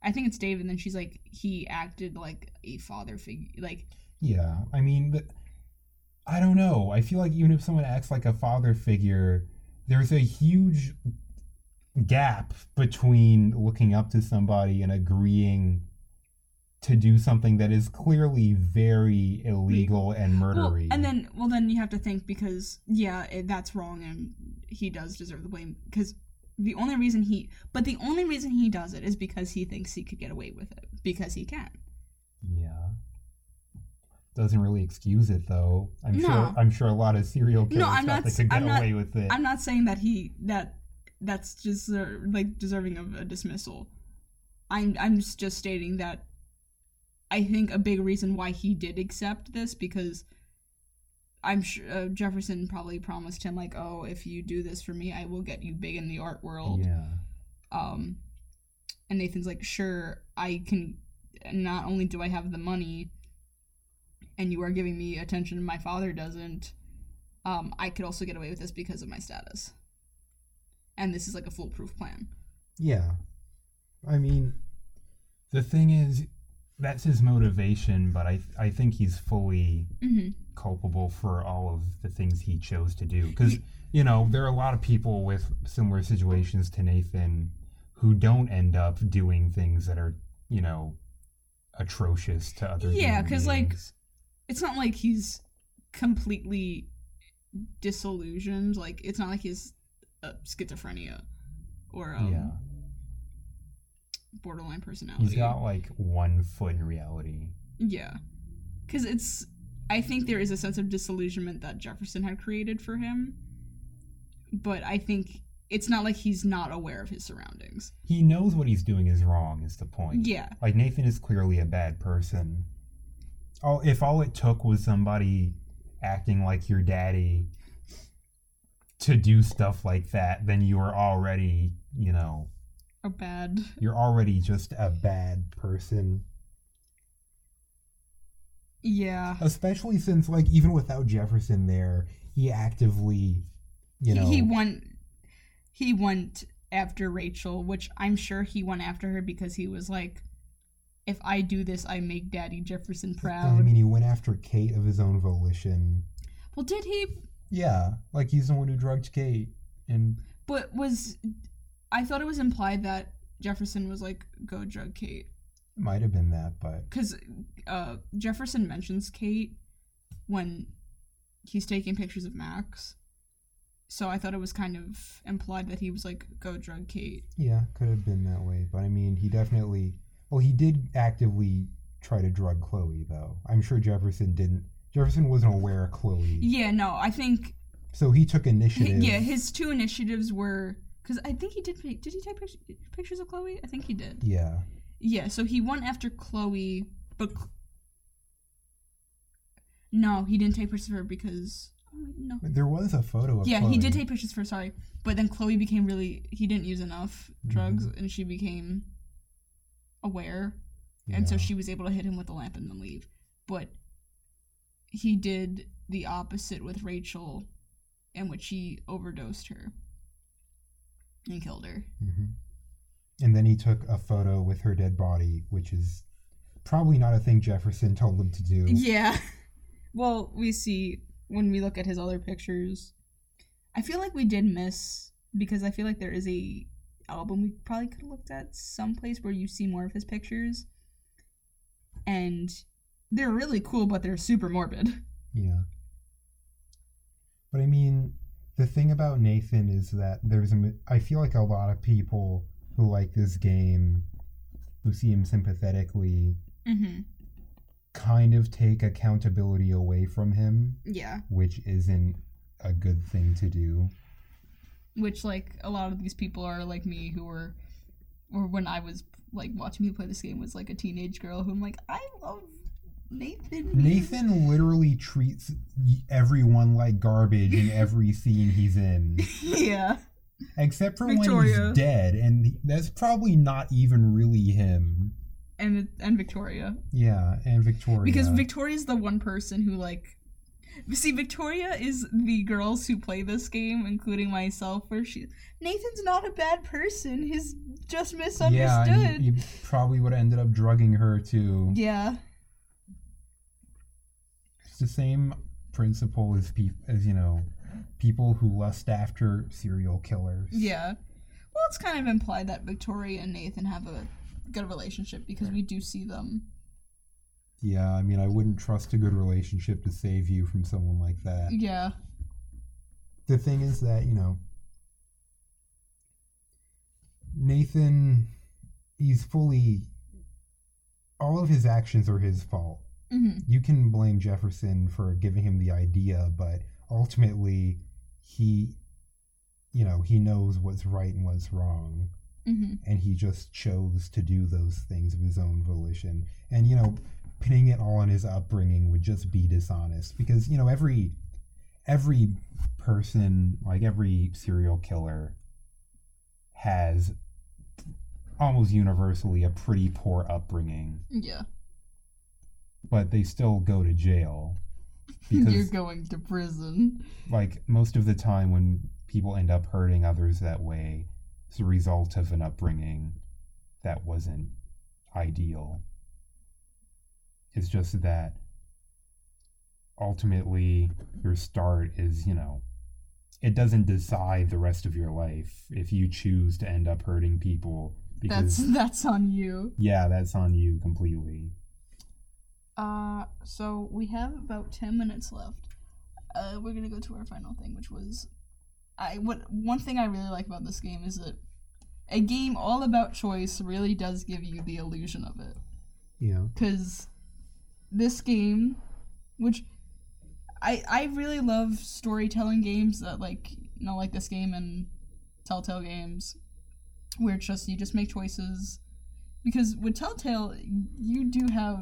I think it's David, and then she's like, he acted like a father figure. Like, yeah, I mean, but I don't know, I feel like even if someone acts like a father figure, there's a huge gap between looking up to somebody and agreeing to do something that is clearly very illegal and murdery. Well, and then, well, then you have to think, because, yeah, it, that's wrong, and he does deserve the blame, because the only reason he, but the only reason he does it is because he thinks he could get away with it, because he can. Yeah. Doesn't really excuse it, though. I'm no. sure I'm sure a lot of serial killers no, thought not, they could get I'm away not, with it. I'm not saying that he, that that's just deser- like deserving of a dismissal. I'm I'm just stating that I think a big reason why he did accept this, because I'm sure uh, Jefferson probably promised him, like, oh, if you do this for me, I will get you big in the art world. Yeah. Um, and Nathan's like, sure, I can, not only do I have the money, and you are giving me attention my father doesn't, um, I could also get away with this because of my status. And this is like a foolproof plan. Yeah. I mean, the thing is, that's his motivation, but I I think he's fully mm-hmm. culpable for all of the things he chose to do. Because, you know, there are a lot of people with similar situations to Nathan who don't end up doing things that are, you know, atrocious to other people. Yeah, because, like, it's not like he's completely disillusioned. Like, it's not like he's uh, schizophrenia or... Um, yeah. borderline personality. He's got like one foot in reality. Yeah. Because it's, I think there is a sense of disillusionment that Jefferson had created for him, but I think it's not like he's not aware of his surroundings. He knows what he's doing is wrong is the point. Yeah. Like, Nathan is clearly a bad person. All, if all it took was somebody acting like your daddy to do stuff like that, then you are already, you know, Or bad. You're already just a bad person. Yeah. Especially since, like, even without Jefferson there, he actively, you know... He, he went... He went after Rachel, which I'm sure he went after her because he was like, if I do this, I make Daddy Jefferson proud. I mean, he went after Kate of his own volition. Well, did he? Yeah. Like, he's the one who drugged Kate. And... But was... I thought it was implied that Jefferson was like, go drug Kate. Might have been that, but... Because uh, Jefferson mentions Kate when he's taking pictures of Max. So I thought it was kind of implied that he was like, go drug Kate. Yeah, could have been that way. But I mean, he definitely... Well, he did actively try to drug Chloe, though. I'm sure Jefferson didn't... Jefferson wasn't aware of Chloe. Yeah, no, I think... So he took initiative. He, yeah, his two initiatives were... Because I think he did... Did he take pictures of Chloe? I think he did. Yeah. Yeah, so he went after Chloe, but... No, he didn't take pictures of her because... No. There was a photo of yeah, Chloe. Yeah, he did take pictures of her, sorry. But then Chloe became really... He didn't use enough drugs, mm-hmm. and she became aware. Yeah. And so she was able to hit him with a lamp and then leave. But he did the opposite with Rachel, in which he overdosed her. And killed her. Mm-hmm. And then he took a photo with her dead body, which is probably not a thing Jefferson told him to do. Yeah. Well, we see when we look at his other pictures. I feel like we did miss, because I feel like there is a album we probably could have looked at someplace where you see more of his pictures. And they're really cool, but they're super morbid. Yeah. But I mean... The thing about Nathan is that there's a... I feel like a lot of people who like this game, who see him sympathetically, mm-hmm. kind of take accountability away from him. Yeah. Which isn't a good thing to do. Which, like, a lot of these people are like me who were... Or when I was, like, watching people play this game was, like, a teenage girl who I'm like, I love... Nathan Nathan literally treats everyone like garbage in every scene he's in. Yeah. Except for Victoria. When he's dead, and that's probably not even really him. And and Victoria. Yeah, and Victoria. Because Victoria's the one person who, like... See, Victoria is the girls who play this game, including myself, where she... Nathan's not a bad person. He's just misunderstood. Yeah, he, he probably would have ended up drugging her, too. Yeah. It's the same principle as, pe- as, you know, people who lust after serial killers. Yeah. Well, it's kind of implied that Victoria and Nathan have a good relationship because we do see them. Yeah, I mean, I wouldn't trust a good relationship to save you from someone like that. Yeah. The thing is that, you know, Nathan, he's fully... All of his actions are his fault. Mm-hmm. You can blame Jefferson for giving him the idea, but ultimately he you know, he knows what's right and what's wrong. Mm-hmm. And he just chose to do those things of his own volition. And, you know, pinning it all on his upbringing would just be dishonest because, you know, every every person, like every serial killer, has almost universally a pretty poor upbringing. Yeah. But they still go to jail. Because, you're going to prison. Like, most of the time when people end up hurting others that way, it's a result of an upbringing that wasn't ideal. It's just that ultimately your start is, you know, it doesn't decide the rest of your life. If you choose to end up hurting people, because, that's that's on you. Yeah, that's on you completely. Uh, so we have about ten minutes left. Uh, we're gonna go to our final thing, which was, I what one thing I really like about this game is that a game all about choice really does give you the illusion of it. Yeah. Because this game, which I I really love storytelling games that like you know like this game and Telltale games, where it's just you just make choices, because with Telltale you do have.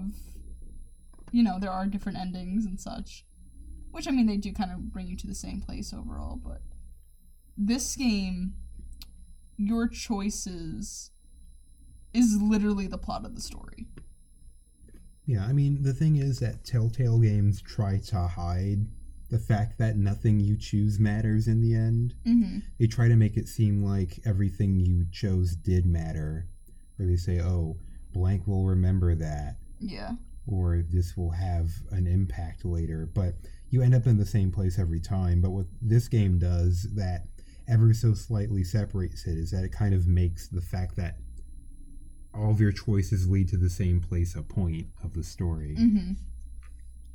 You know, there are different endings and such. Which, I mean, they do kind of bring you to the same place overall, but this game, your choices is literally the plot of the story. Yeah, I mean, the thing is that Telltale games try to hide the fact that nothing you choose matters in the end. Mm-hmm. They try to make it seem like everything you chose did matter. Or they say, oh, blank will remember that. Yeah. Or this will have an impact later, but you end up in the same place every time. But what this game does that ever so slightly separates it is that it kind of makes the fact that all of your choices lead to the same place a point of the story. Mm-hmm.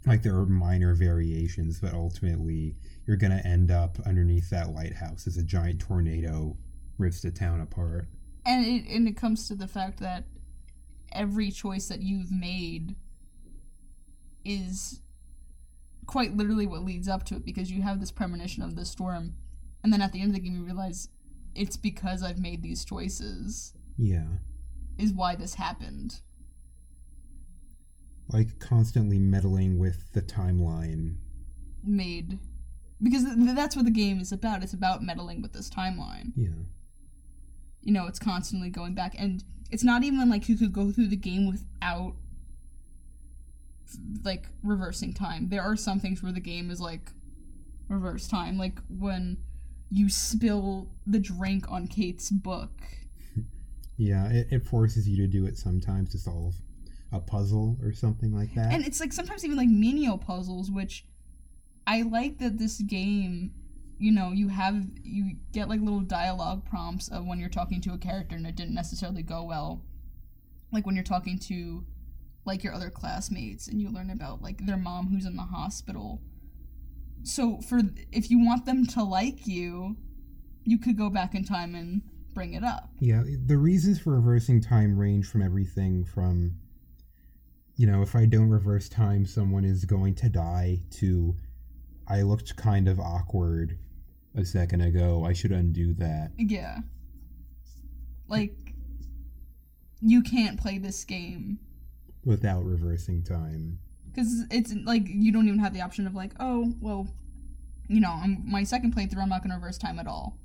Like, there are minor variations, but ultimately you're going to end up underneath that lighthouse as a giant tornado rips the town apart. And it, and it comes to the fact that every choice that you've made is quite literally what leads up to it, because you have this premonition of the storm, and then at the end of the game you realize it's because I've made these choices. Yeah. Is why this happened. Like, constantly meddling with the timeline. Made. Because th- that's what the game is about. It's about meddling with this timeline. Yeah. You know, it's constantly going back, and it's not even like you could go through the game without like reversing time. There are some things where the game is like reverse time, like when you spill the drink on Kate's book. Yeah, it, it forces you to do it sometimes to solve a puzzle or something like that. And it's like sometimes even like menial puzzles, which I like that this game, you know, you have you get like little dialogue prompts of when you're talking to a character and it didn't necessarily go well. Like when you're talking to like your other classmates, and you learn about like their mom who's in the hospital. So for if you want them to like you, you could go back in time and bring it up. Yeah, the reasons for reversing time range from everything from, you know, if I don't reverse time, someone is going to die, to I looked kind of awkward a second ago, I should undo that. Yeah. Like, you can't play this game without reversing time. Because it's, like, you don't even have the option of, like, oh, well, you know, I'm, my second playthrough, I'm not going to reverse time at all.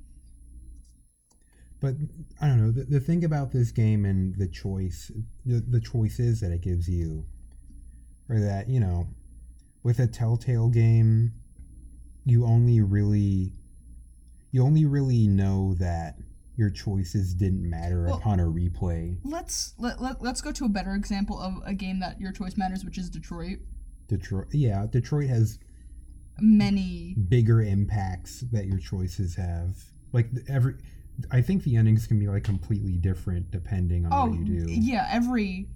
But, I don't know, the, the thing about this game and the choice, the, the choices that it gives you, or that, you know, with a Telltale game, you only really, you only really know that your choices didn't matter well, upon a replay. Let's let, let let's go to a better example of a game that your choice matters, which is Detroit. Detroit, yeah, Detroit has many bigger impacts that your choices have. Like every, I think the endings can be like completely different depending on oh, what you do. Yeah, every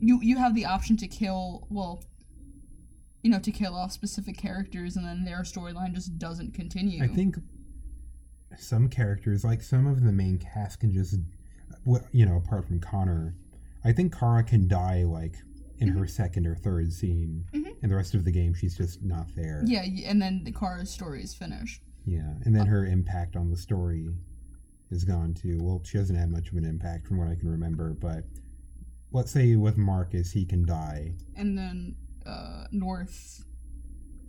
you you have the option to kill well, you know, to kill off specific characters, and then their storyline just doesn't continue. I think. Some characters, like some of the main cast, can just, you know, apart from Connor, I think Kara can die like in mm-hmm. her second or third scene, mm-hmm. and the rest of the game she's just not there. Yeah, and then Kara's story is finished. Yeah, and then her impact on the story is gone too. Well, she doesn't have much of an impact from what I can remember, but let's say with Marcus, he can die. And then uh, North.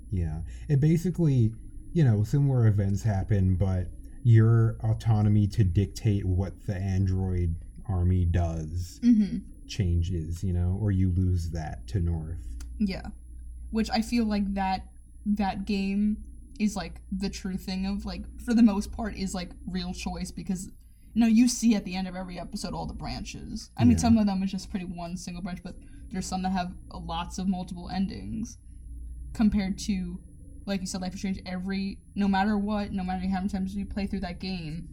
Yeah, it basically, you know, similar events happen, but your autonomy to dictate what the android army does mm-hmm. changes, you know, or you lose that to North. Yeah, which I feel like that that game is, like, the true thing of, like, for the most part, is, like, real choice, because, you know, you see at the end of every episode all the branches. I mean, yeah. Some of them is just pretty one single branch, but there's some that have lots of multiple endings compared to, like you said, Life is Strange, every, no matter what, no matter how many times you play through that game,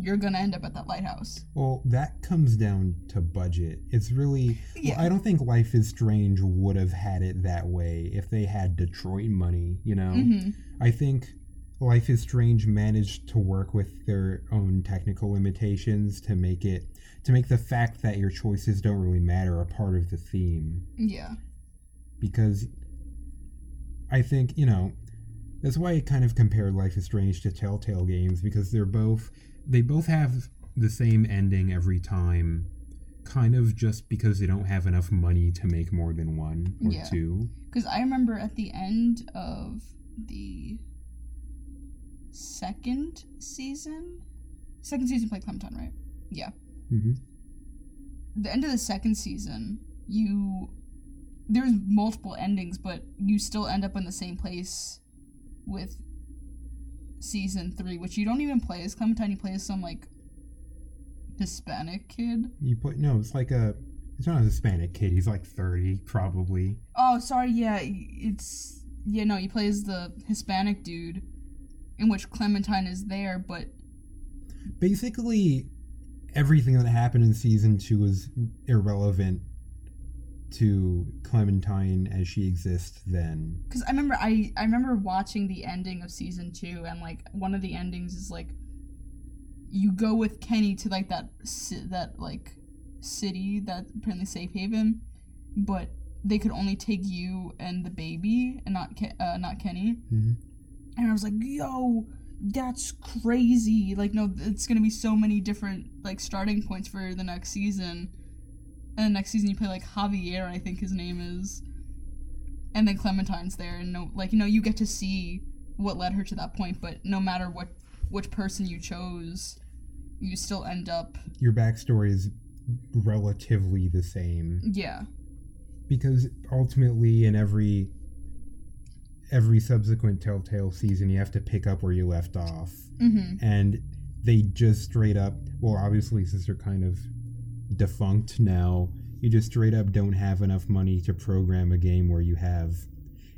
you're going to end up at that lighthouse. Well, that comes down to budget. It's really... Yeah. Well, I don't think Life is Strange would have had it that way if they had Detroit money, you know? Mm-hmm. I think Life is Strange managed to work with their own technical limitations to make it... to make the fact that your choices don't really matter a part of the theme. Yeah. Because I think, you know... That's why I kind of compared Life is Strange to Telltale games, because they're both... They both have the same ending every time, kind of just because they don't have enough money to make more than one or yeah. two. Because I remember at the end of the second season? Second season played Clementine, right? Yeah. Mm-hmm. The end of the second season, you... There's multiple endings, but you still end up in the same place with... Season three, which you don't even play as Clementine, you play as some like Hispanic kid. You play no, it's like a it's not a Hispanic kid. He's like thirty, probably. Oh, sorry, yeah, it's yeah, no, you play as the Hispanic dude, in which Clementine is there, but basically everything that happened in season two is irrelevant to Clementine as she exists then. Because I remember I, I remember watching the ending of season two, and like one of the endings is like you go with Kenny to like that that like city that's apparently safe haven, but they could only take you and the baby and not Ke- uh, not Kenny. Mm-hmm. And I was like, yo, that's crazy. Like, no, it's gonna be so many different like starting points for the next season. And the next season you play, like, Javier, I think his name is. And then Clementine's there. And, no, like, you know, you get to see what led her to that point. But no matter what which person you chose, you still end up... Your backstory is relatively the same. Yeah. Because ultimately in every every subsequent Telltale season, you have to pick up where you left off. Mm-hmm. And they just straight up... Well, obviously, since they're kind of... defunct now, you just straight up don't have enough money to program a game where you have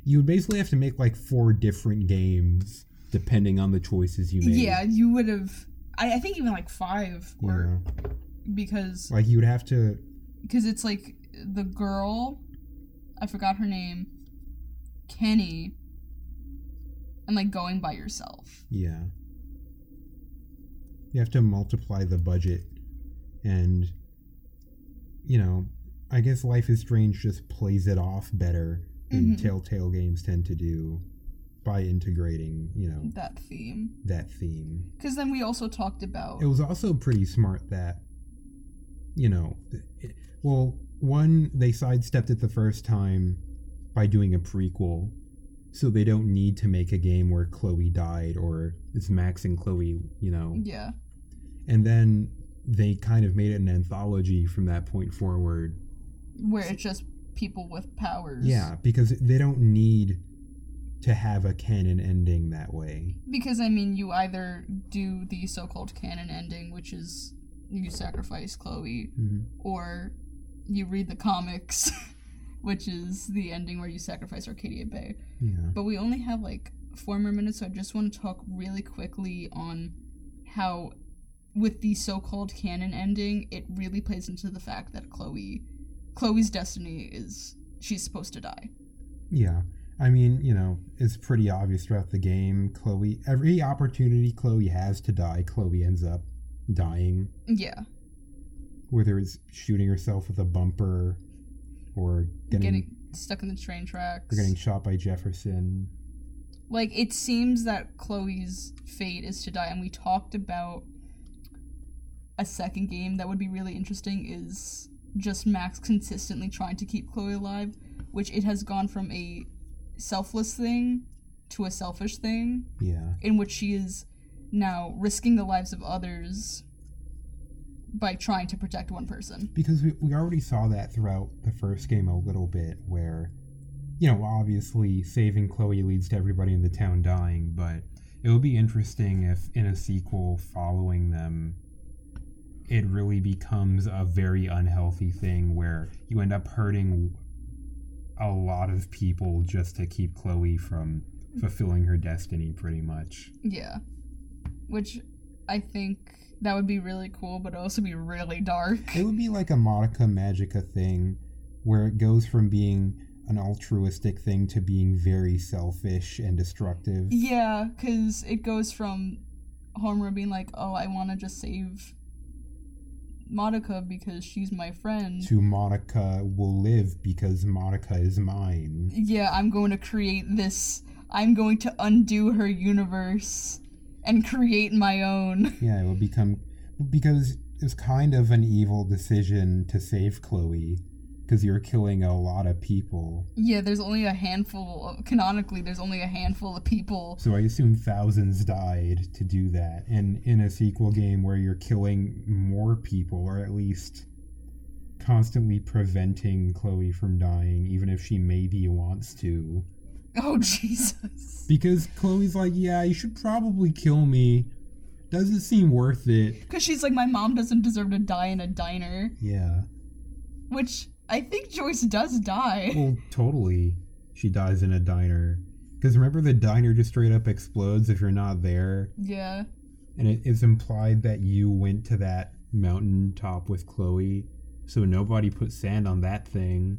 you would basically have to make like four different games depending on the choices you made. Yeah, you would have I, I think even like five or yeah. because like you would have to because it's like the girl, I forgot her name, Kenny, and like going by yourself. Yeah. You have to multiply the budget and you know, I guess Life is Strange just plays it off better than mm-hmm. Telltale games tend to do by integrating, you know... That theme. That theme. Because then we also talked about... It was also pretty smart that, you know... It, well, one, they sidestepped it the first time by doing a prequel, so they don't need to make a game where Chloe died or it's Max and Chloe, you know... Yeah. And then... They kind of made it an anthology from that point forward. Where it's just people with powers. Yeah, because they don't need to have a canon ending that way. Because, I mean, you either do the so-called canon ending, which is you sacrifice Chloe, mm-hmm. or you read the comics, which is the ending where you sacrifice Arcadia Bay. Yeah. But we only have, like, four more minutes, so I just want to talk really quickly on how... with the so-called canon ending, it really plays into the fact that Chloe, Chloe's destiny is she's supposed to die. Yeah. I mean, you know, it's pretty obvious throughout the game. Chloe, every opportunity Chloe has to die, Chloe ends up dying. Yeah. Whether it's shooting herself with a bumper or getting, getting stuck in the train tracks. Or getting shot by Jefferson. like, it seems that Chloe's fate is to die, and we talked about a second game that would be really interesting is just Max consistently trying to keep Chloe alive, which it has gone from a selfless thing to a selfish thing. Yeah. In which she is now risking the lives of others by trying to protect one person. Because we we already saw that throughout the first game a little bit, where, you know, obviously saving Chloe leads to everybody in the town dying, but it would be interesting if in a sequel following them, it really becomes a very unhealthy thing where you end up hurting a lot of people just to keep Chloe from fulfilling her destiny, pretty much. Yeah. Which I think that would be really cool, but it would also be really dark. It would be like a Madoka Magica thing where it goes from being an altruistic thing to being very selfish and destructive. Yeah, because it goes from Homura being like, oh, I want to just save Madoka because she's my friend, to Madoka will live because Madoka is mine. Yeah, I'm going to create this. I'm going to undo her universe and create my own. Yeah, it will become, because it's kind of an evil decision to save Chloe, because you're killing a lot of people. Yeah, there's only a handful, of, canonically, there's only a handful of people. So I assume thousands died to do that. And in a sequel game where you're killing more people, or at least constantly preventing Chloe from dying, even if she maybe wants to. Oh, Jesus. Because Chloe's like, yeah, you should probably kill me. Doesn't seem worth it. Because she's like, my mom doesn't deserve to die in a diner. Yeah. Which... I think Joyce does die. Well, totally. She dies in a diner. Because remember, the diner just straight up explodes if you're not there? Yeah. And it, it's implied that you went to that mountaintop with Chloe, so nobody put sand on that thing.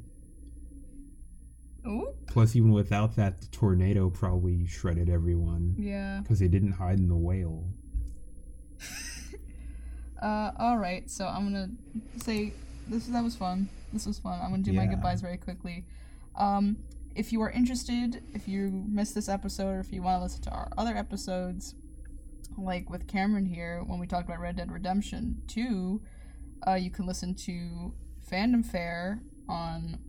Oop. Plus, even without that, the tornado probably shredded everyone. Yeah. Because they didn't hide in the whale. uh, Alright, so I'm going to say... This that was fun. This was fun. I'm going to do yeah. my goodbyes very quickly. Um, if you are interested, if you missed this episode, or if you want to listen to our other episodes, like with Cameron here, when we talked about Red Dead Redemption two, uh, you can listen to Fandom Fair on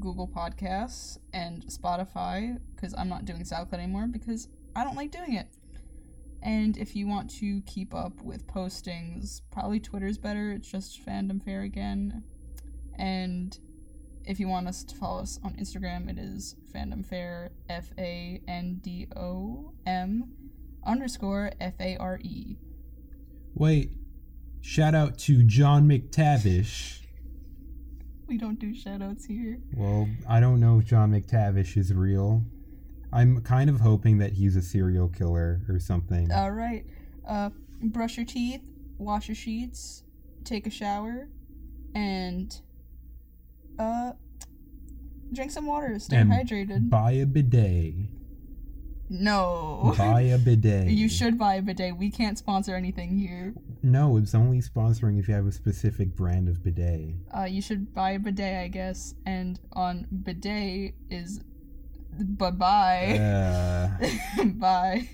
Google Podcasts and Spotify, because I'm not doing SoundCloud anymore because I don't like doing it. And if you want to keep up with postings, probably Twitter's better. It's just Fandom Fair again. And if you want us to follow us on Instagram, it is Fandom Fair, F A N D O M underscore F A R E. Wait, shout out to John McTavish. We don't do shout outs here. Well, I don't know if John McTavish is real. I'm kind of hoping that he's a serial killer or something. All right. Uh, brush your teeth, wash your sheets, take a shower, and uh, drink some water. Stay and hydrated. Buy a bidet. No. Buy a bidet. You should buy a bidet. We can't sponsor anything here. No, it's only sponsoring if you have a specific brand of bidet. Uh, you should buy a bidet, I guess. And on bidet is... Bye-bye. Uh. Bye.